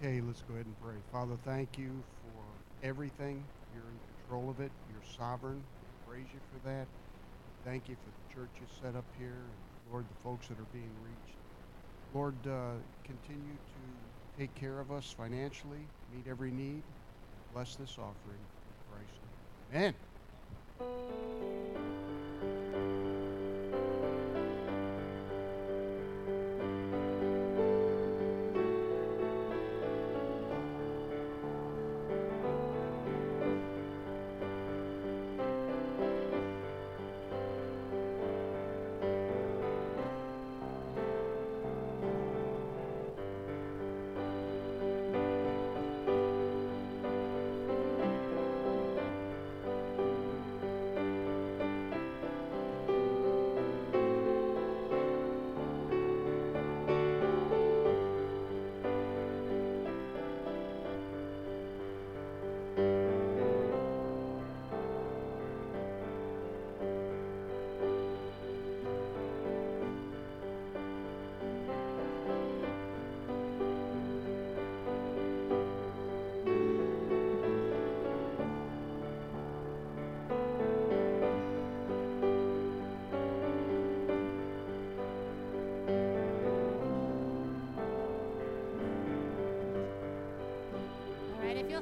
Okay, let's go ahead and pray. Father, thank you for everything. You're in control of it. You're sovereign. We praise you for that. Thank you for the church you set up here, and Lord, the folks that are being reached. Lord, continue to take care of us financially, meet every need. Bless this offering in Christ's name. Amen.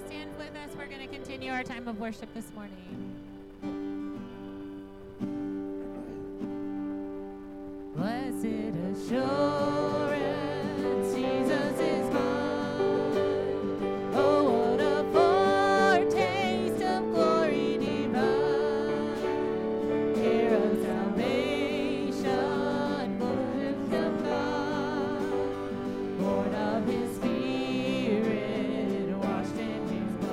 Stand with us. We're going to continue our time of worship this morning. Blessed assurance, Jesus is mine. Oh, what a foretaste of glory divine. Heir of salvation, born of God, born of His Spirit. Jesus,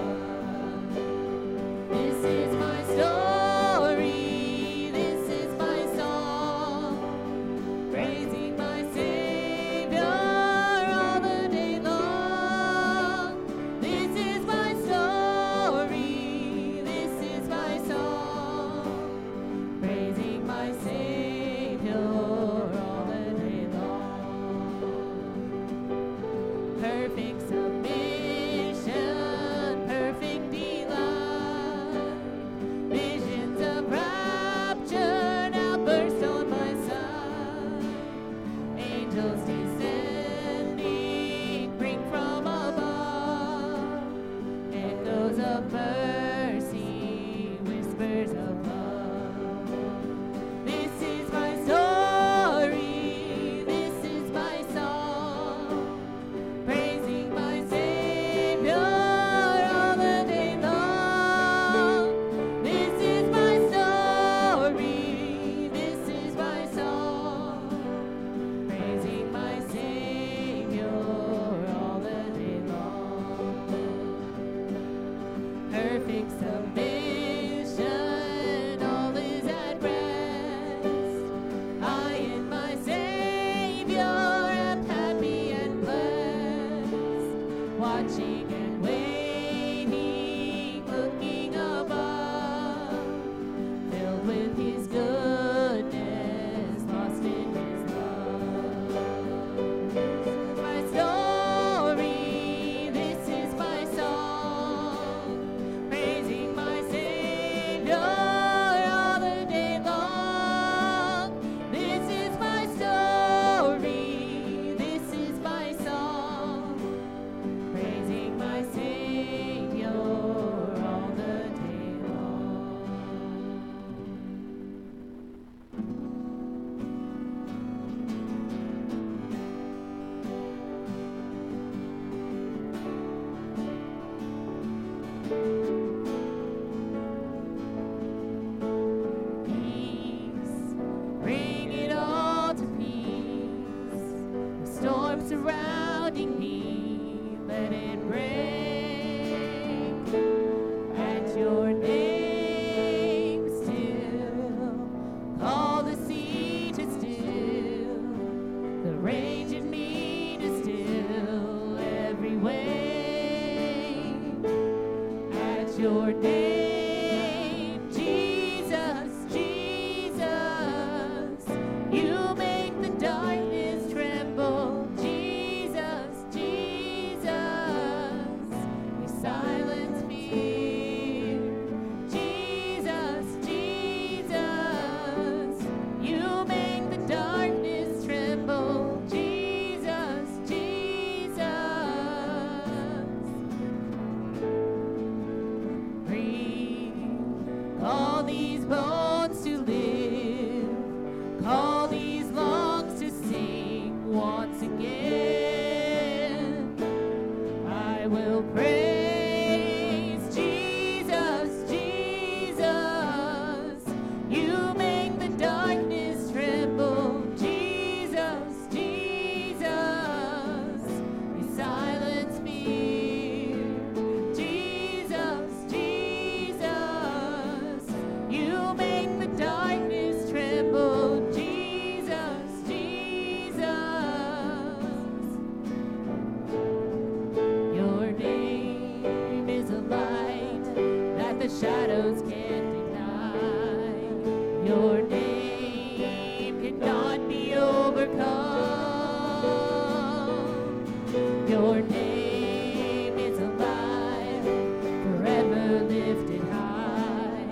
Your name is alive, forever lifted high.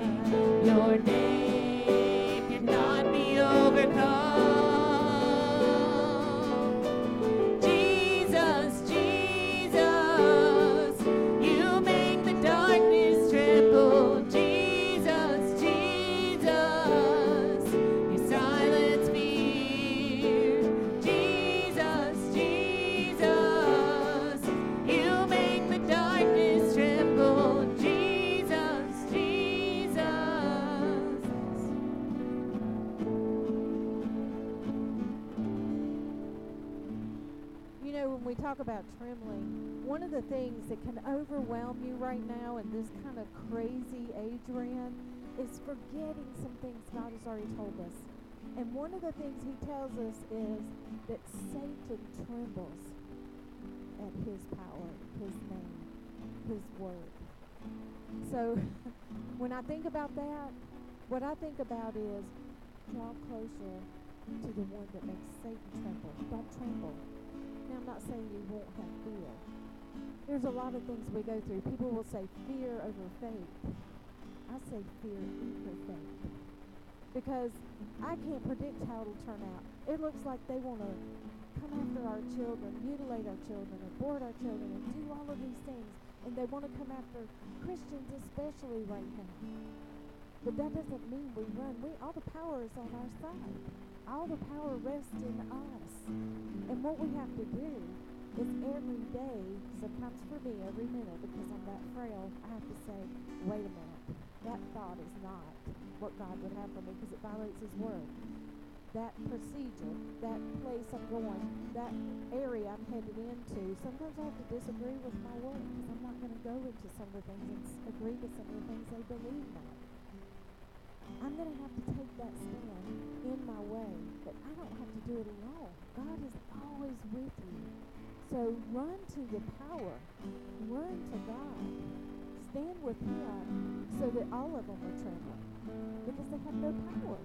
Your name cannot be overcome. Jesus, Jesus, you make the darkness tremble. Jesus, Jesus, you silence fear. Jesus, Jesus, darkness tremble. Jesus, Jesus. You know, when we talk about trembling, one of the things that can overwhelm you right now in this kind of crazy age we're in is forgetting some things God has already told us. And one of the things he tells us is that Satan trembles at his power, his name, his word. So when I think about that, what I think about is draw closer to the one that makes Satan tremble. Don't tremble. Now, I'm not saying you won't have fear. There's a lot of things we go through. People will say fear over faith. I say fear over faith, because I can't predict how it'll turn out. It looks like they want to come after our children, mutilate our children, abort our children, and do all of these things. And they want to come after Christians especially right now. But that doesn't mean we run. All the power is on our side. All the power rests in us. And what we have to do is every day, sometimes for me, every minute, because I'm that frail, I have to say, wait a minute, that thought is not what God would have for me, because it violates his word. That procedure, that place I'm going, that area I'm headed into, sometimes I have to disagree with my word, because I'm not going to go into some of the things and agree with some of the things they believe now. I'm going to have to take that stand in my way, but I don't have to do it alone. God is always with you. So run to your power. Run to God. Stand with him so that all of them are trembling, because they have no power.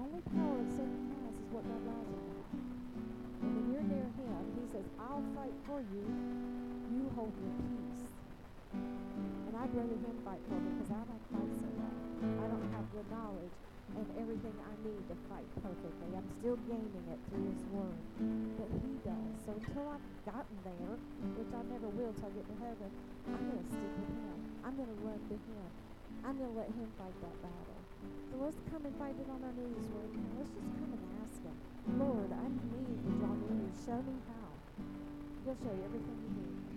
Only power that Satan has is what God lies about. And when you're near him, he says, I'll fight for you. You hold your peace. And I'd rather him fight for me, because I don't fight so well. I don't have the knowledge and everything I need to fight perfectly. I'm still gaining it through his word. But he does. So until I've gotten there, which I never will till I get to heaven, I'm going to stick with him. I'm going to run to him. I'm going to let him fight that battle. So let's come and fight it on our knees right now. Let's just come and ask him, Lord, I need to draw near you. Show me how. He'll show you everything you need.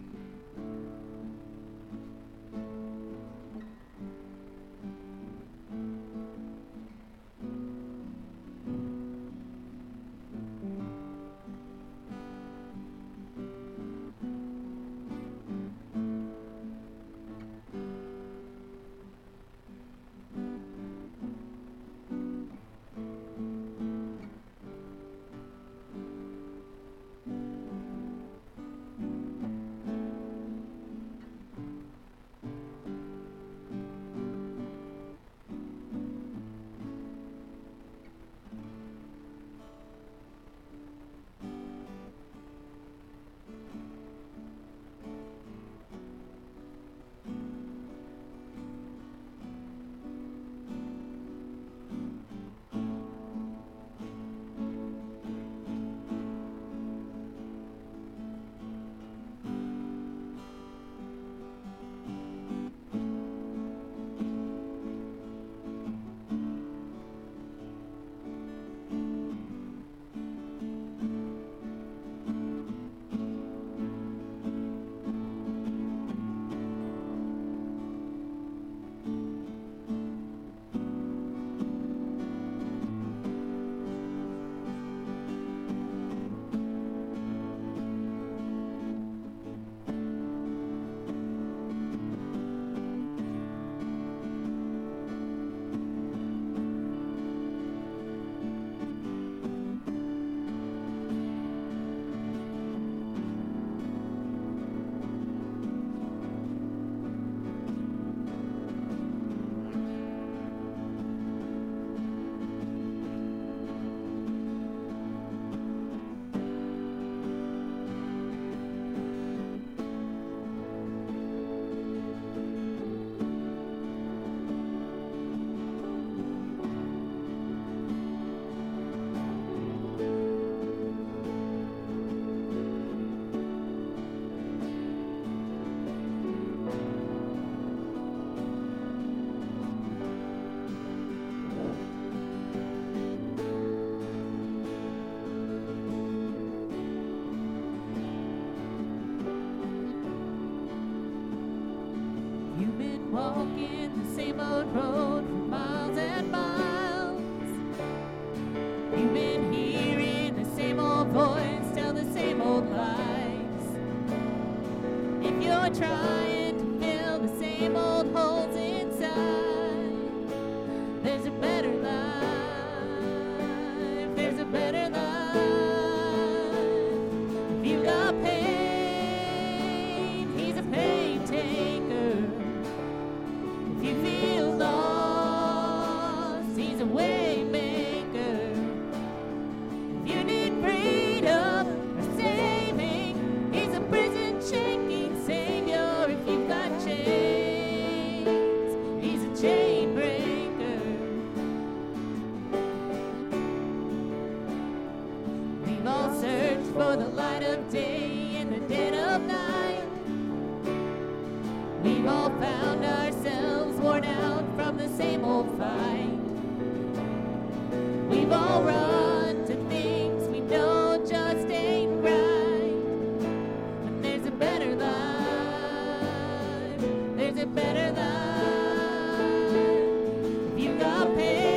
walking the same old road for miles and miles. You've been hearing the same old voice tell the same old lies. If you're trying to fill the same old holes inside, there's a better life, there's a better life. If you've got pain, for the light of day in the dead of night. We've all found ourselves worn out from the same old fight. We've all run to things we know just ain't right. But there's a better life. There's a better life. If you got pain,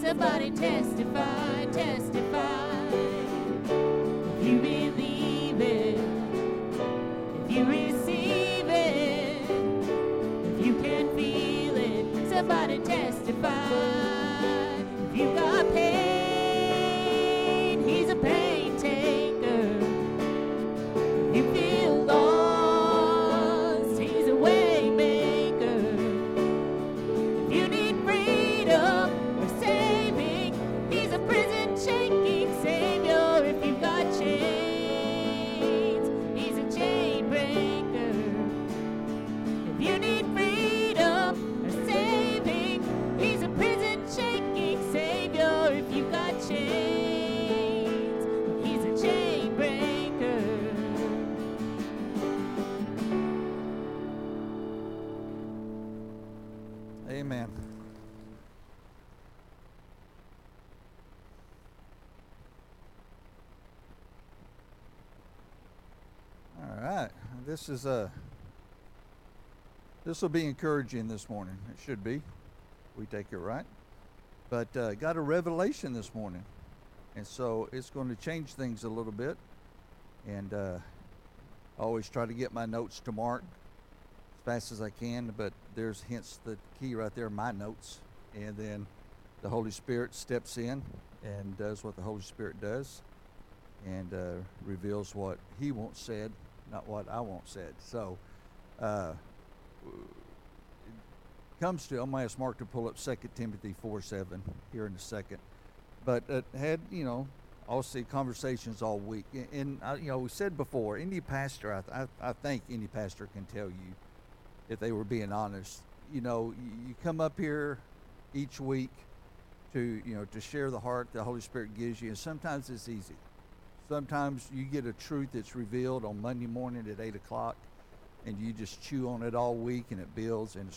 somebody testify, testify. If you believe it, if you receive it, if you can feel it, somebody testify. If you got pain, he's a pain taker. If you feel lost, he's a way maker. If you need freedom, amen. All right, this is this will be encouraging this morning. It should be. We take it right, but got a revelation this morning, and so it's going to change things a little bit. And I always try to get my notes to Mark fast as I can, but there's hence the key right there, my notes, and then the Holy Spirit steps in and does what the Holy Spirit does, and reveals what he wants said, not what I want said. So it comes to, I'm going to ask Mark to pull up 2 Timothy 4:7 here in a second, but had, you know, I'll see conversations all week, and you know, we said before, any pastor, I think any pastor can tell you, if they were being honest, you know, you come up here each week to, you know, to share the heart the Holy Spirit gives you, and sometimes it's easy. Sometimes you get a truth that's revealed on Monday morning at 8 o'clock, and you just chew on it all week, and it builds, and it's great.